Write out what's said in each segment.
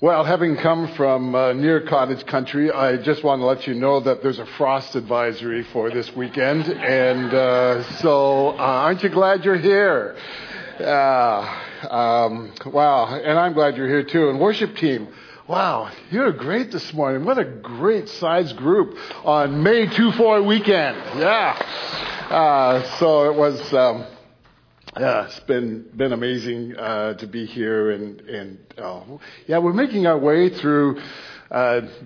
Well, having come from near cottage country, I just want to let you know that there's a frost advisory for this weekend, and so aren't you glad you're here? Wow, and I'm glad you're here too. And worship team, wow, you're great this morning. What a great size group on May 2-4 weekend. Yeah, so it was... Yeah, it's been amazing to be here, and we're making our way through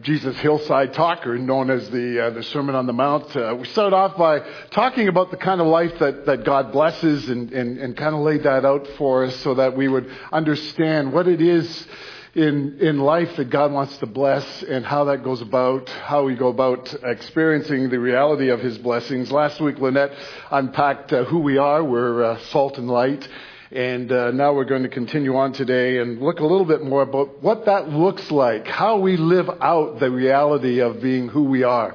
Jesus' hillside talker, known as the Sermon on the Mount. We started off by talking about the kind of life that God blesses, and kind of laid that out for us so that we would understand what it is in life that God wants to bless, and how that goes about, how we go about experiencing the reality of his blessings. Last week, Lynette unpacked who we are. We're salt and light. And now we're going to continue on today and look a little bit more about what that looks like, how we live out the reality of being who we are,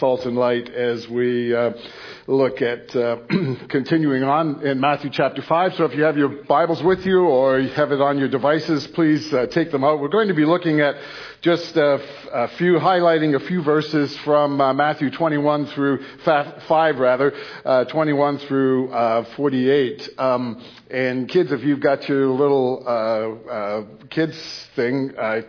salt and light, as we look at continuing on in Matthew chapter 5. So if you have your Bibles with you or you have it on your devices, please take them out. We're going to be looking at just highlighting a few verses from Matthew 21 through 5, 21 through 48. And kids, if you've got your little kids thing, I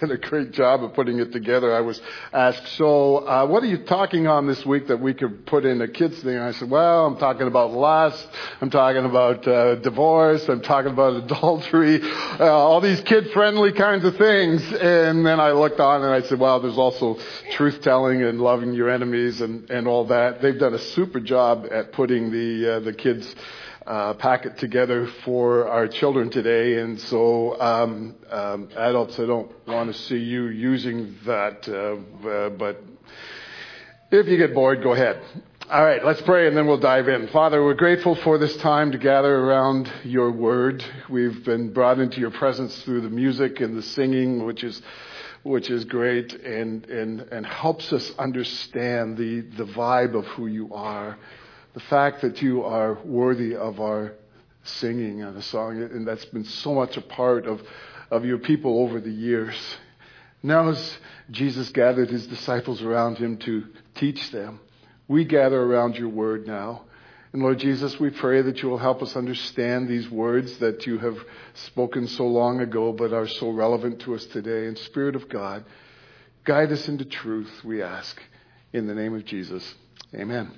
did a great job of putting it together. I was asked, so what are you talking on this week that we could put in a kids thing? And I said, well, I'm talking about lust. I'm talking about divorce. I'm talking about adultery, all these kid-friendly kinds of things. And then I looked on and I said, wow, there's also truth-telling and loving your enemies and all that. They've done a super job at putting the kids packet together for our children today, and so adults, I don't want to see you using that, but if you get bored, go ahead. All right, let's pray and then we'll dive in. Father, we're grateful for this time to gather around your word. We've been brought into your presence through the music and the singing, which is great and helps us understand the vibe of who you are. The fact that you are worthy of our singing and the song, and that's been so much a part of your people over the years. Now as Jesus gathered his disciples around him to teach them, we gather around your word now. And Lord Jesus, we pray that you will help us understand these words that you have spoken so long ago but are so relevant to us today. And Spirit of God, guide us into truth, we ask. In the name of Jesus, amen.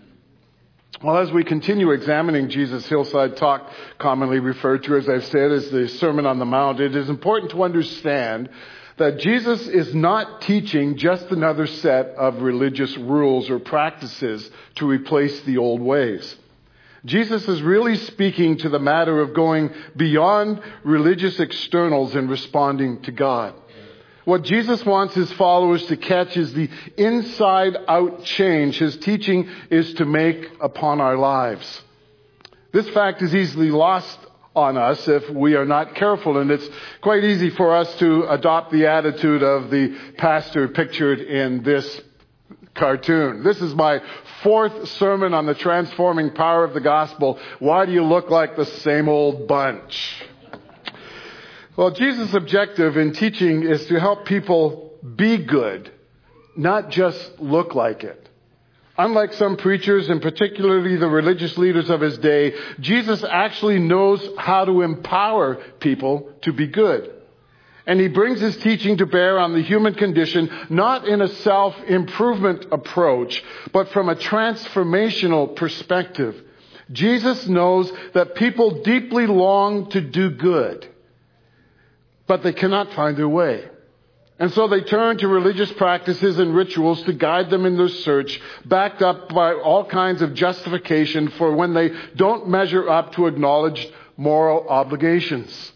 Well, as we continue examining Jesus' hillside talk, commonly referred to, as I've said, as the Sermon on the Mount, it is important to understand that Jesus is not teaching just another set of religious rules or practices to replace the old ways. Jesus is really speaking to the matter of going beyond religious externals and responding to God. What Jesus wants his followers to catch is the inside-out change his teaching is to make upon our lives. This fact is easily lost on us if we are not careful, and it's quite easy for us to adopt the attitude of the pastor pictured in this cartoon. This is my fourth sermon on the transforming power of the gospel. Why do you look like the same old bunch? Well, Jesus' objective in teaching is to help people be good, not just look like it. Unlike some preachers, and particularly the religious leaders of his day, Jesus actually knows how to empower people to be good. And he brings his teaching to bear on the human condition, not in a self-improvement approach, but from a transformational perspective. Jesus knows that people deeply long to do good, but they cannot find their way. And so they turn to religious practices and rituals to guide them in their search, backed up by all kinds of justification for when they don't measure up to acknowledged moral obligations.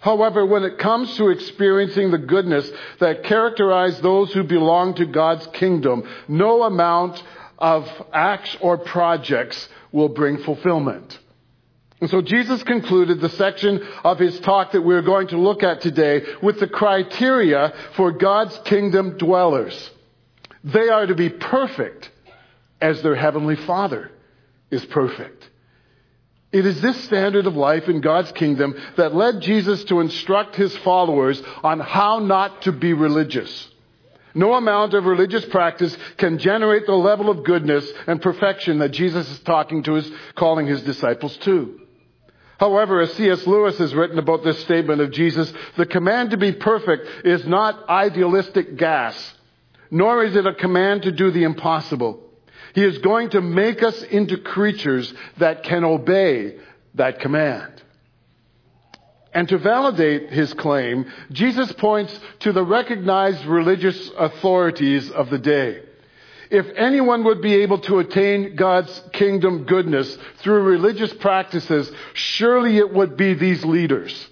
However, when it comes to experiencing the goodness that characterizes those who belong to God's kingdom, no amount of acts or projects will bring fulfillment. And so Jesus concluded the section of his talk that we're going to look at today with the criteria for God's kingdom dwellers. They are to be perfect as their heavenly Father is perfect. It is this standard of life in God's kingdom that led Jesus to instruct his followers on how not to be religious. No amount of religious practice can generate the level of goodness and perfection that Jesus is calling his disciples to. However, as C.S. Lewis has written about this statement of Jesus, the command to be perfect is not idealistic gas, nor is it a command to do the impossible. He is going to make us into creatures that can obey that command. And to validate his claim, Jesus points to the recognized religious authorities of the day. If anyone would be able to attain God's kingdom goodness through religious practices, surely it would be these leaders.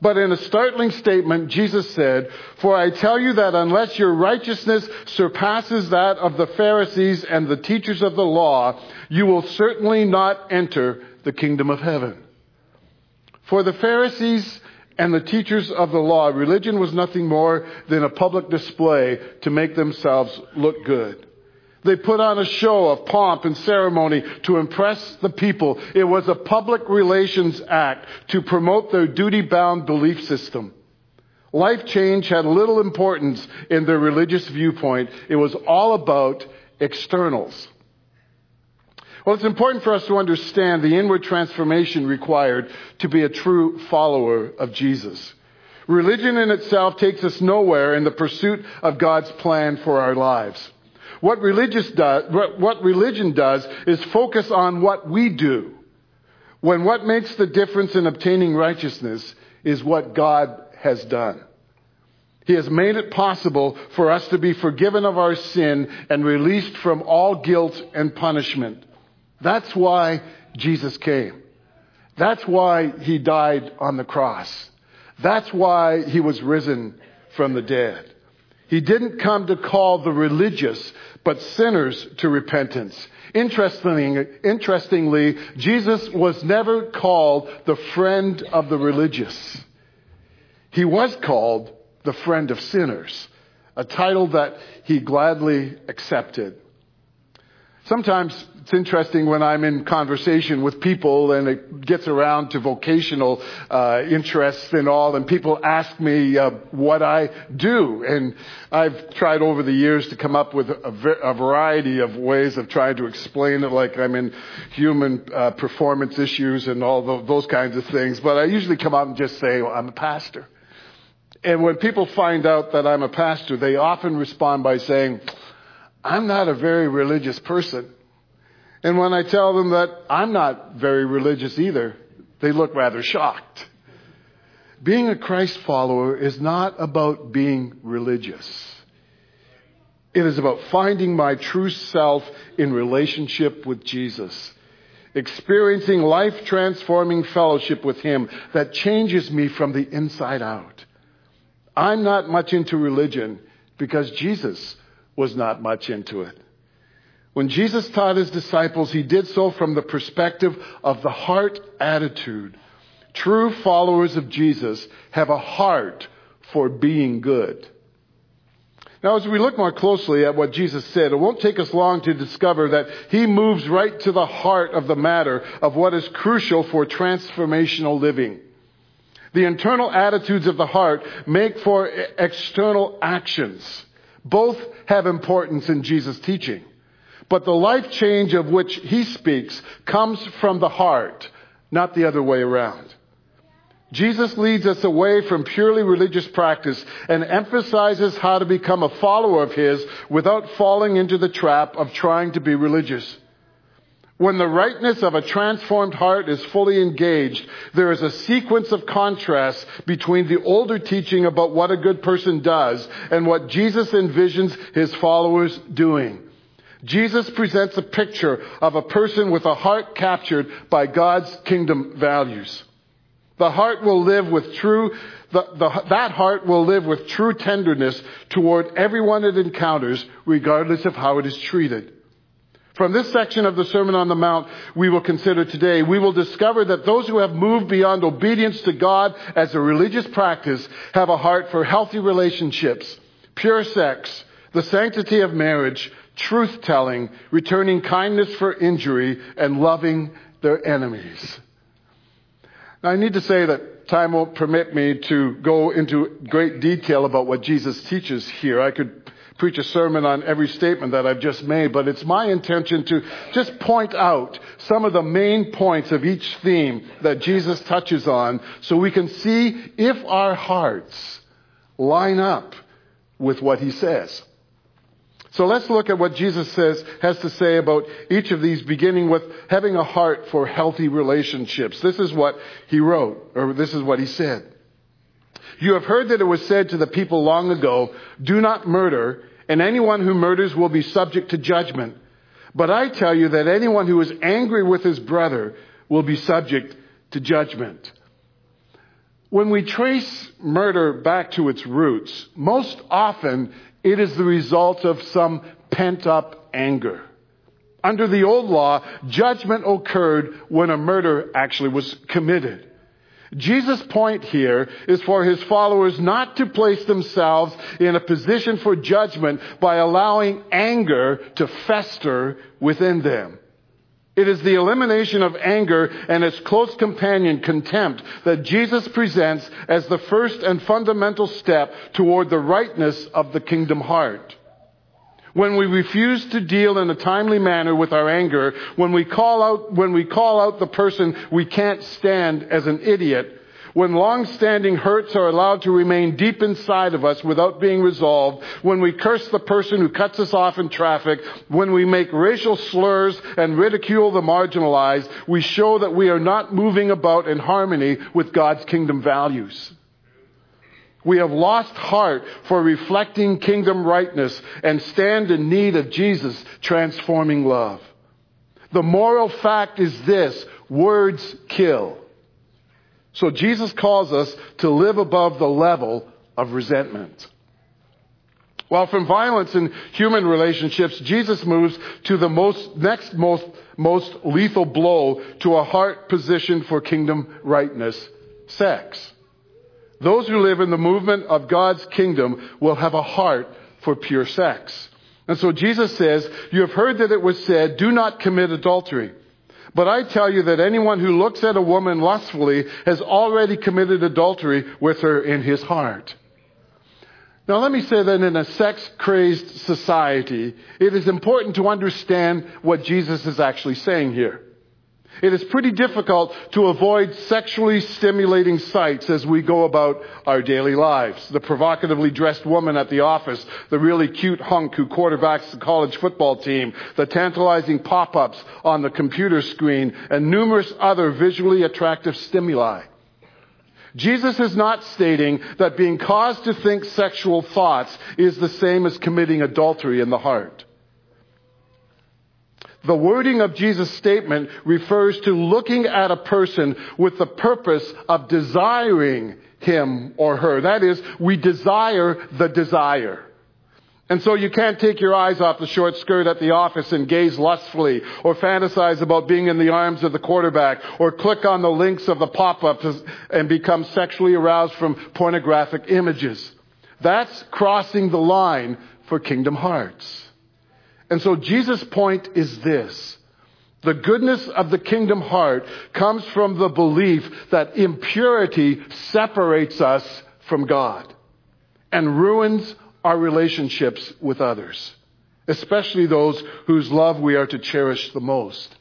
But in a startling statement, Jesus said, "For I tell you that unless your righteousness surpasses that of the Pharisees and the teachers of the law, you will certainly not enter the kingdom of heaven." For the Pharisees and the teachers of the law, religion was nothing more than a public display to make themselves look good. They put on a show of pomp and ceremony to impress the people. It was a public relations act to promote their duty-bound belief system. Life change had little importance in their religious viewpoint. It was all about externals. Well, it's important for us to understand the inward transformation required to be a true follower of Jesus. Religion in itself takes us nowhere in the pursuit of God's plan for our lives. What religion does is focus on what we do, when what makes the difference in obtaining righteousness is what God has done. He has made it possible for us to be forgiven of our sin and released from all guilt and punishment. That's why Jesus came. That's why he died on the cross. That's why he was risen from the dead. He didn't come to call the religious, but sinners to repentance. Interestingly, Jesus was never called the friend of the religious. He was called the friend of sinners, a title that he gladly accepted. Sometimes it's interesting when I'm in conversation with people and it gets around to vocational interests and all, and people ask me what I do. And I've tried over the years to come up with a variety of ways of trying to explain it, like I'm in human performance issues and all those kinds of things. But I usually come out and just say, well, I'm a pastor. And when people find out that I'm a pastor, they often respond by saying, I'm not a very religious person. And when I tell them that I'm not very religious either, they look rather shocked. Being a Christ follower is not about being religious. It is about finding my true self in relationship with Jesus, experiencing life-transforming fellowship with him that changes me from the inside out. I'm not much into religion because Jesus was not much into it. When Jesus taught his disciples, he did so from the perspective of the heart attitude. True followers of Jesus have a heart for being good. Now, as we look more closely at what Jesus said, it won't take us long to discover that he moves right to the heart of the matter of what is crucial for transformational living. The internal attitudes of the heart make for external actions. Both have importance in Jesus' teaching, but the life change of which he speaks comes from the heart, not the other way around. Jesus leads us away from purely religious practice and emphasizes how to become a follower of his without falling into the trap of trying to be religious. When the rightness of a transformed heart is fully engaged, there is a sequence of contrasts between the older teaching about what a good person does and what Jesus envisions his followers doing. Jesus presents a picture of a person with a heart captured by God's kingdom values. That heart will live with true tenderness toward everyone it encounters, regardless of how it is treated. From this section of the Sermon on the Mount we will consider today, we will discover that those who have moved beyond obedience to God as a religious practice have a heart for healthy relationships, pure sex, the sanctity of marriage, truth-telling, returning kindness for injury, and loving their enemies. Now, I need to say that time won't permit me to go into great detail about what Jesus teaches here. I could preach a sermon on every statement that I've just made, but it's my intention to just point out some of the main points of each theme that Jesus touches on so we can see if our hearts line up with what he says. So let's look at what Jesus has to say about each of these, beginning with having a heart for healthy relationships. This is what he wrote, or this is what he said. You have heard that it was said to the people long ago, do not murder, and anyone who murders will be subject to judgment. But I tell you that anyone who is angry with his brother will be subject to judgment. When we trace murder back to its roots, most often it is the result of some pent-up anger. Under the old law, judgment occurred when a murder actually was committed. Jesus' point here is for his followers not to place themselves in a position for judgment by allowing anger to fester within them. It is the elimination of anger and its close companion, contempt, that Jesus presents as the first and fundamental step toward the rightness of the kingdom heart. When we refuse to deal in a timely manner with our anger, when we call out the person we can't stand as an idiot, when long-standing hurts are allowed to remain deep inside of us without being resolved, when we curse the person who cuts us off in traffic, when we make racial slurs and ridicule the marginalized, we show that we are not moving about in harmony with God's kingdom values. We have lost heart for reflecting kingdom rightness and stand in need of Jesus' transforming love. The moral fact is this: words kill. So Jesus calls us to live above the level of resentment. While from violence in human relationships, Jesus moves to the next most lethal blow to a heart positioned for kingdom rightness: sex. Those who live in the movement of God's kingdom will have a heart for pure sex. And so Jesus says, you have heard that it was said, do not commit adultery. But I tell you that anyone who looks at a woman lustfully has already committed adultery with her in his heart. Now let me say that in a sex-crazed society, it is important to understand what Jesus is actually saying here. It is pretty difficult to avoid sexually stimulating sights as we go about our daily lives. The provocatively dressed woman at the office, the really cute hunk who quarterbacks the college football team, the tantalizing pop-ups on the computer screen, and numerous other visually attractive stimuli. Jesus is not stating that being caused to think sexual thoughts is the same as committing adultery in the heart. The wording of Jesus' statement refers to looking at a person with the purpose of desiring him or her. That is, we desire the desire. And so you can't take your eyes off the short skirt at the office and gaze lustfully, or fantasize about being in the arms of the quarterback, or click on the links of the pop-ups and become sexually aroused from pornographic images. That's crossing the line for kingdom hearts. And so Jesus' point is this: the goodness of the kingdom heart comes from the belief that impurity separates us from God and ruins our relationships with others, especially those whose love we are to cherish the most.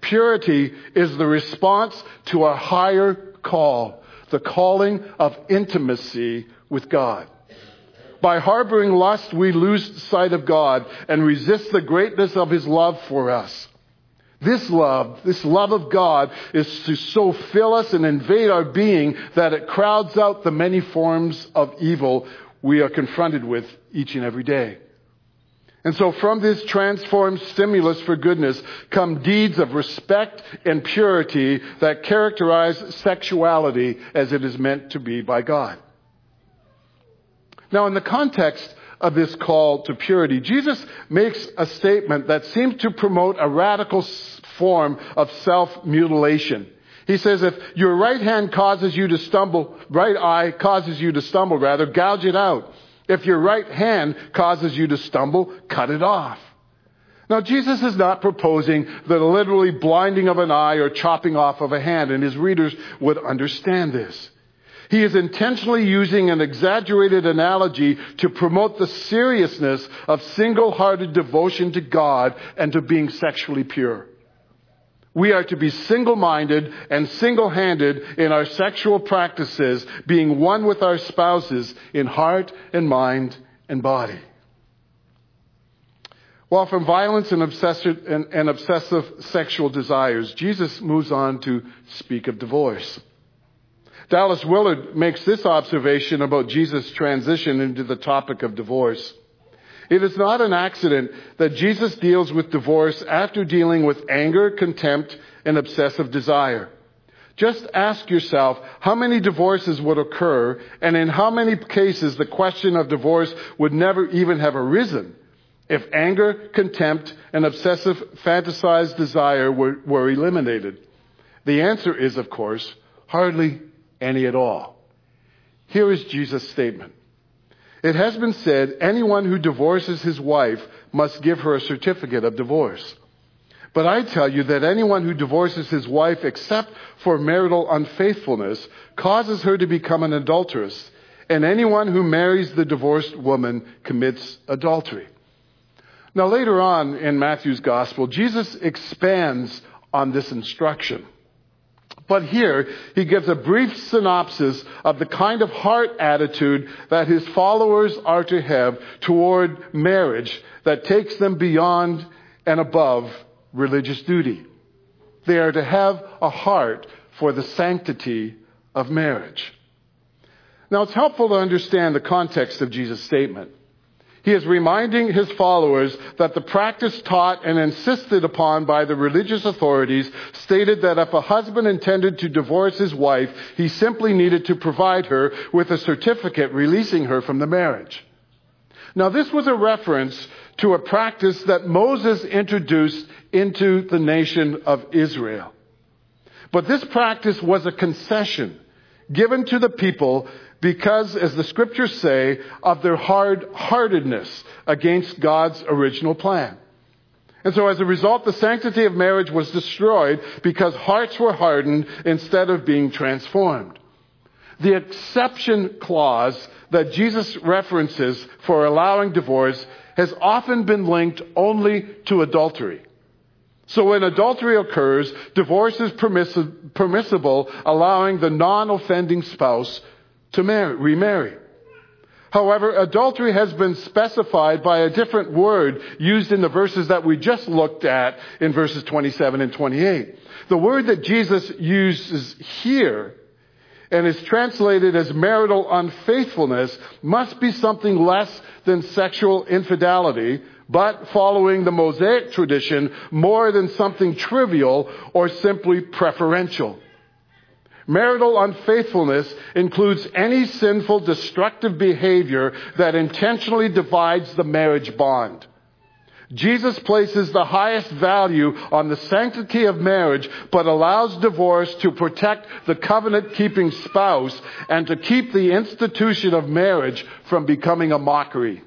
Purity is the response to a higher call, the calling of intimacy with God. By harboring lust, we lose sight of God and resist the greatness of his love for us. This love of God is to so fill us and invade our being that it crowds out the many forms of evil we are confronted with each and every day. And so from this transformed stimulus for goodness come deeds of respect and purity that characterize sexuality as it is meant to be by God. Now, in the context of this call to purity, Jesus makes a statement that seems to promote a radical form of self-mutilation. He says, if your right hand causes you to stumble, right eye causes you to stumble, rather, gouge it out. If your right hand causes you to stumble, cut it off. Now, Jesus is not proposing the literally blinding of an eye or chopping off of a hand, and his readers would understand this. He is intentionally using an exaggerated analogy to promote the seriousness of single-hearted devotion to God and to being sexually pure. We are to be single-minded and single-handed in our sexual practices, being one with our spouses in heart and mind and body. While from violence and obsessive sexual desires, Jesus moves on to speak of divorce. Dallas Willard makes this observation about Jesus' transition into the topic of divorce. It is not an accident that Jesus deals with divorce after dealing with anger, contempt, and obsessive desire. Just ask yourself how many divorces would occur, and in how many cases the question of divorce would never even have arisen if anger, contempt, and obsessive fantasized desire were eliminated. The answer is, of course, hardly any at all. Here is Jesus' statement. It has been said, anyone who divorces his wife must give her a certificate of divorce. But I tell you that anyone who divorces his wife except for marital unfaithfulness causes her to become an adulteress, and anyone who marries the divorced woman commits adultery. Now, later on in Matthew's gospel, Jesus expands on this instruction. But here, he gives a brief synopsis of the kind of heart attitude that his followers are to have toward marriage that takes them beyond and above religious duty. They are to have a heart for the sanctity of marriage. Now, it's helpful to understand the context of Jesus' statement. He is reminding his followers that the practice taught and insisted upon by the religious authorities stated that if a husband intended to divorce his wife, he simply needed to provide her with a certificate releasing her from the marriage. Now, this was a reference to a practice that Moses introduced into the nation of Israel. But this practice was a concession given to the people because, as the scriptures say, of their hard-heartedness against God's original plan. And so as a result, the sanctity of marriage was destroyed because hearts were hardened instead of being transformed. The exception clause that Jesus references for allowing divorce has often been linked only to adultery. So when adultery occurs, divorce is permissible, allowing the non-offending spouse to remarry. However, adultery has been specified by a different word used in the verses that we just looked at in verses 27 and 28. The word that Jesus uses here and is translated as marital unfaithfulness must be something less than sexual infidelity, but following the Mosaic tradition, more than something trivial or simply preferential. Marital unfaithfulness includes any sinful, destructive behavior that intentionally divides the marriage bond. Jesus places the highest value on the sanctity of marriage, but allows divorce to protect the covenant-keeping spouse and to keep the institution of marriage from becoming a mockery.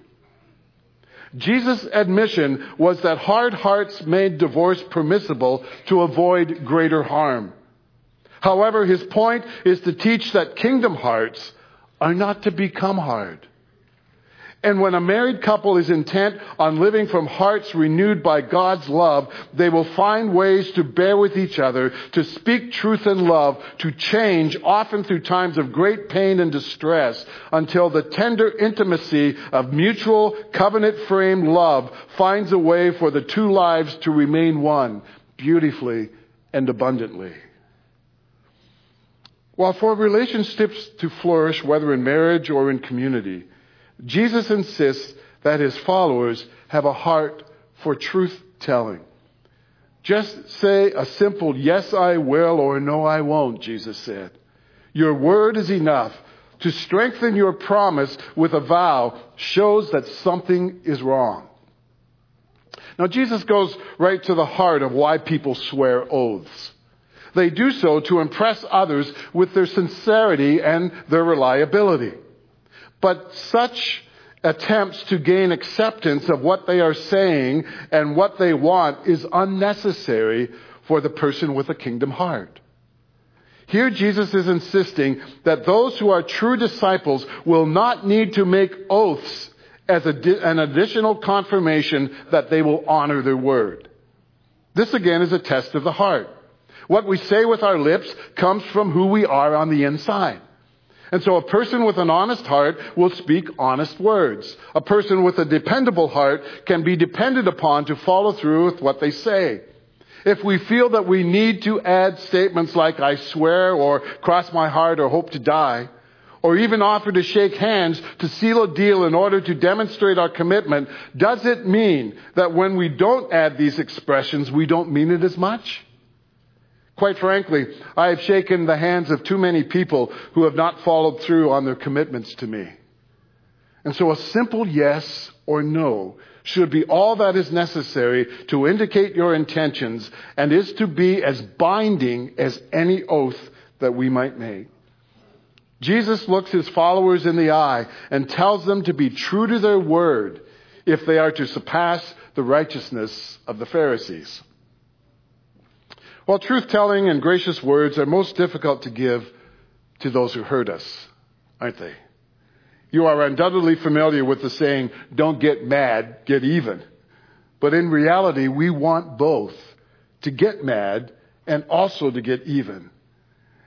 Jesus' admission was that hard hearts made divorce permissible to avoid greater harm. However, his point is to teach that kingdom hearts are not to become hard. And when a married couple is intent on living from hearts renewed by God's love, they will find ways to bear with each other, to speak truth in love, to change, often through times of great pain and distress, until the tender intimacy of mutual covenant-framed love finds a way for the two lives to remain one, beautifully and abundantly. While for relationships to flourish, whether in marriage or in community, Jesus insists that his followers have a heart for truth-telling. Just say a simple, yes, I will, or no, I won't, Jesus said. Your word is enough. To strengthen your promise with a vow shows that something is wrong. Now, Jesus goes right to the heart of why people swear oaths. They do so to impress others with their sincerity and their reliability. But such attempts to gain acceptance of what they are saying and what they want is unnecessary for the person with a kingdom heart. Here Jesus is insisting that those who are true disciples will not need to make oaths as an additional confirmation that they will honor their word. This again is a test of the heart. What we say with our lips comes from who we are on the inside. And so a person with an honest heart will speak honest words. A person with a dependable heart can be depended upon to follow through with what they say. If we feel that we need to add statements like I swear or cross my heart or hope to die, or even offer to shake hands to seal a deal in order to demonstrate our commitment, does it mean that when we don't add these expressions, we don't mean it as much? Quite frankly, I have shaken the hands of too many people who have not followed through on their commitments to me. And so a simple yes or no should be all that is necessary to indicate your intentions and is to be as binding as any oath that we might make. Jesus looks his followers in the eye and tells them to be true to their word if they are to surpass the righteousness of the Pharisees. While truth-telling and gracious words are most difficult to give to those who hurt us, aren't they? You are undoubtedly familiar with the saying, don't get mad, get even. But in reality, we want both, to get mad and also to get even.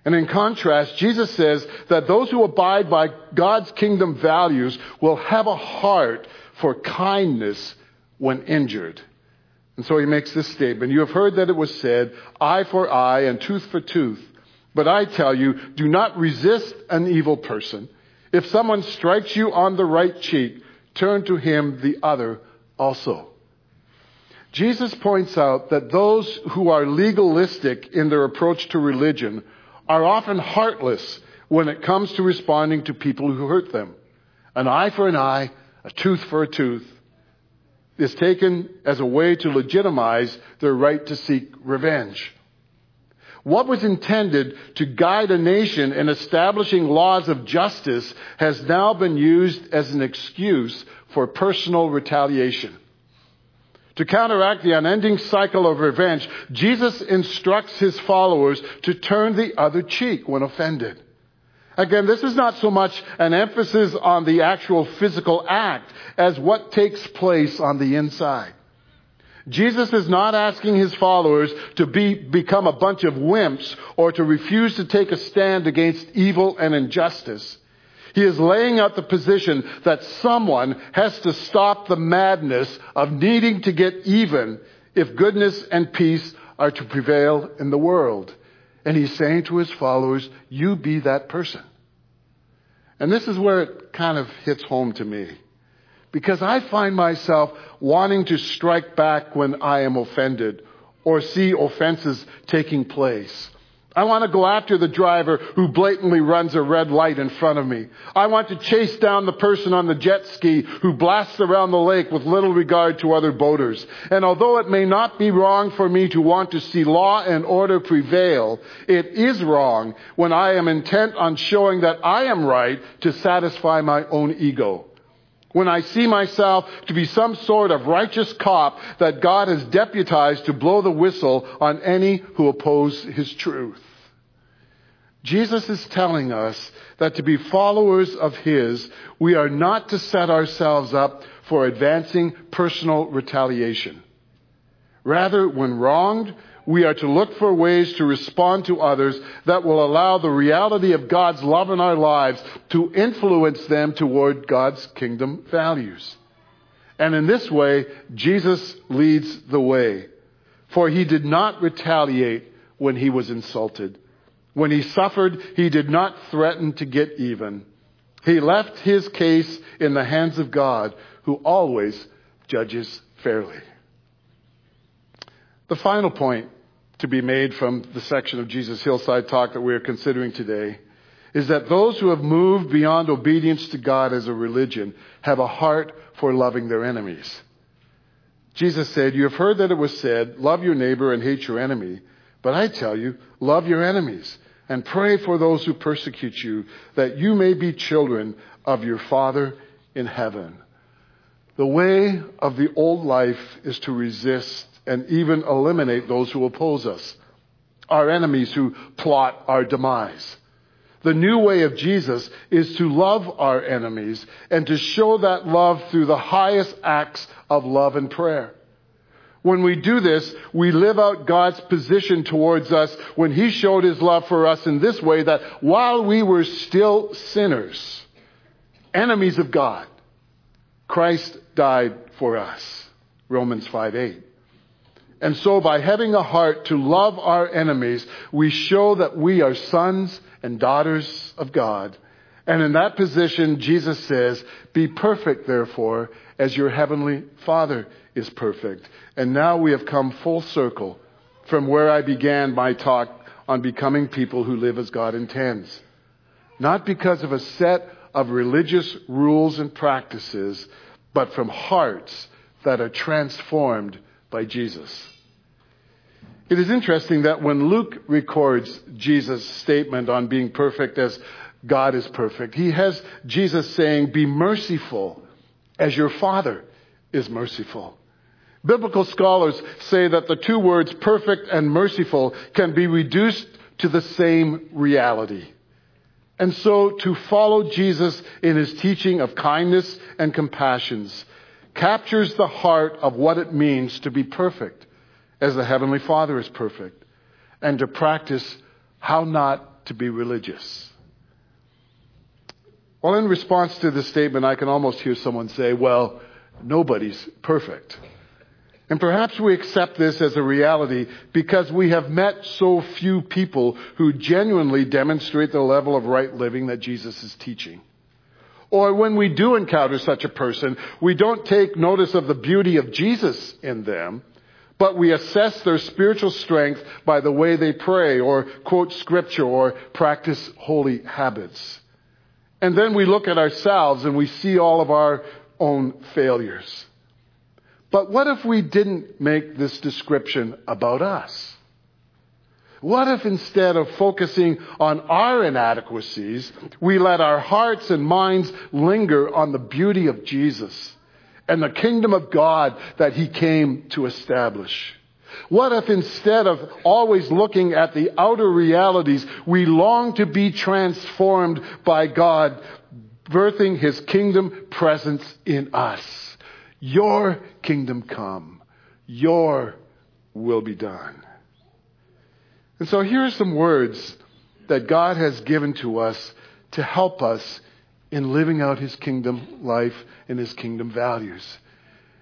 And in contrast, Jesus says that those who abide by God's kingdom values will have a heart for kindness when injured. And so he makes this statement. You have heard that it was said, eye for eye and tooth for tooth. But I tell you, do not resist an evil person. If someone strikes you on the right cheek, turn to him the other also. Jesus points out that those who are legalistic in their approach to religion are often heartless when it comes to responding to people who hurt them. An eye for an eye, a tooth for a tooth is taken as a way to legitimize their right to seek revenge. What was intended to guide a nation in establishing laws of justice has now been used as an excuse for personal retaliation. To counteract the unending cycle of revenge, Jesus instructs his followers to turn the other cheek when offended. Again, this is not so much an emphasis on the actual physical act as what takes place on the inside. Jesus is not asking his followers to become a bunch of wimps or to refuse to take a stand against evil and injustice. He is laying out the position that someone has to stop the madness of needing to get even if goodness and peace are to prevail in the world. And he's saying to his followers, you be that person. And this is where it kind of hits home to me, because I find myself wanting to strike back when I am offended or see offenses taking place. I want to go after the driver who blatantly runs a red light in front of me. I want to chase down the person on the jet ski who blasts around the lake with little regard to other boaters. And although it may not be wrong for me to want to see law and order prevail, it is wrong when I am intent on showing that I am right to satisfy my own ego. When I see myself to be some sort of righteous cop that God has deputized to blow the whistle on any who oppose his truth. Jesus is telling us that to be followers of his, we are not to set ourselves up for advancing personal retaliation. Rather, when wronged, we are to look for ways to respond to others that will allow the reality of God's love in our lives to influence them toward God's kingdom values. And in this way, Jesus leads the way, for he did not retaliate when he was insulted. When he suffered, he did not threaten to get even. He left his case in the hands of God, who always judges fairly. The final point to be made from the section of Jesus' Hillside Talk that we are considering today is that those who have moved beyond obedience to God as a religion have a heart for loving their enemies. Jesus said, you have heard that it was said, love your neighbor and hate your enemy. But I tell you, love your enemies and pray for those who persecute you, that you may be children of your Father in heaven. The way of the old life is to resist and even eliminate those who oppose us, our enemies who plot our demise. The new way of Jesus is to love our enemies and to show that love through the highest acts of love and prayer. When we do this, we live out God's position towards us when he showed his love for us in this way, that while we were still sinners, enemies of God, Christ died for us. Romans 5:8. And so by having a heart to love our enemies, we show that we are sons and daughters of God. And in that position, Jesus says, be perfect, therefore, as your heavenly Father is perfect. And now we have come full circle from where I began my talk on becoming people who live as God intends. Not because of a set of religious rules and practices, but from hearts that are transformed by Jesus. It is interesting that when Luke records Jesus' statement on being perfect as God is perfect, he has Jesus saying, be merciful as your Father is merciful. Biblical scholars say that the two words perfect and merciful can be reduced to the same reality. And so to follow Jesus in his teaching of kindness and compassion captures the heart of what it means to be perfect as the Heavenly Father is perfect, and to practice how not to be religious. Well, in response to this statement, I can almost hear someone say, well, nobody's perfect. And perhaps we accept this as a reality because we have met so few people who genuinely demonstrate the level of right living that Jesus is teaching. Or when we do encounter such a person, we don't take notice of the beauty of Jesus in them, but we assess their spiritual strength by the way they pray or quote scripture or practice holy habits. And then we look at ourselves and we see all of our own failures. But what if we didn't make this description about us? What if instead of focusing on our inadequacies, we let our hearts and minds linger on the beauty of Jesus and the kingdom of God that he came to establish? What if instead of always looking at the outer realities, we long to be transformed by God, birthing his kingdom presence in us? Your kingdom come, your will be done. And so here are some words that God has given to us to help us in living out his kingdom life and his kingdom values.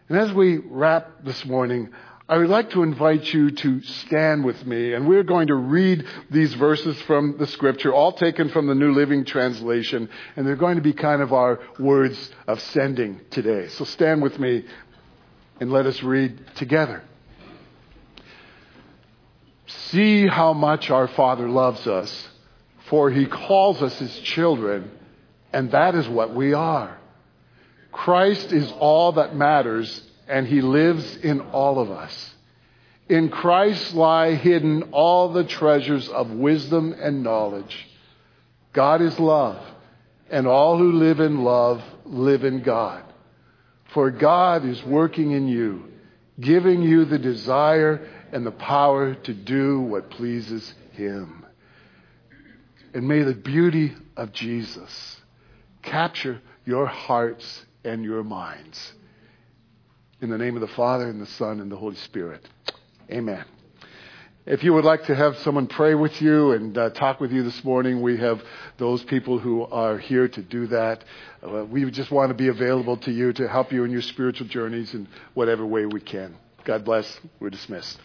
And as we wrap this morning, I would like to invite you to stand with me, and we're going to read these verses from the scripture, all taken from the New Living Translation, and they're going to be kind of our words of sending today. So stand with me and let us read together. See how much our Father loves us, for he calls us his children, and that is what we are. Christ is all that matters, and he lives in all of us. In Christ lie hidden all the treasures of wisdom and knowledge. God is love, and all who live in love live in God. For God is working in you, giving you the desire and the power to do what pleases him. And may the beauty of Jesus capture your hearts and your minds. In the name of the Father, and the Son, and the Holy Spirit. Amen. If you would like to have someone pray with you and talk with you this morning, we have those people who are here to do that. We just want to be available to you to help you in your spiritual journeys in whatever way we can. God bless. We're dismissed.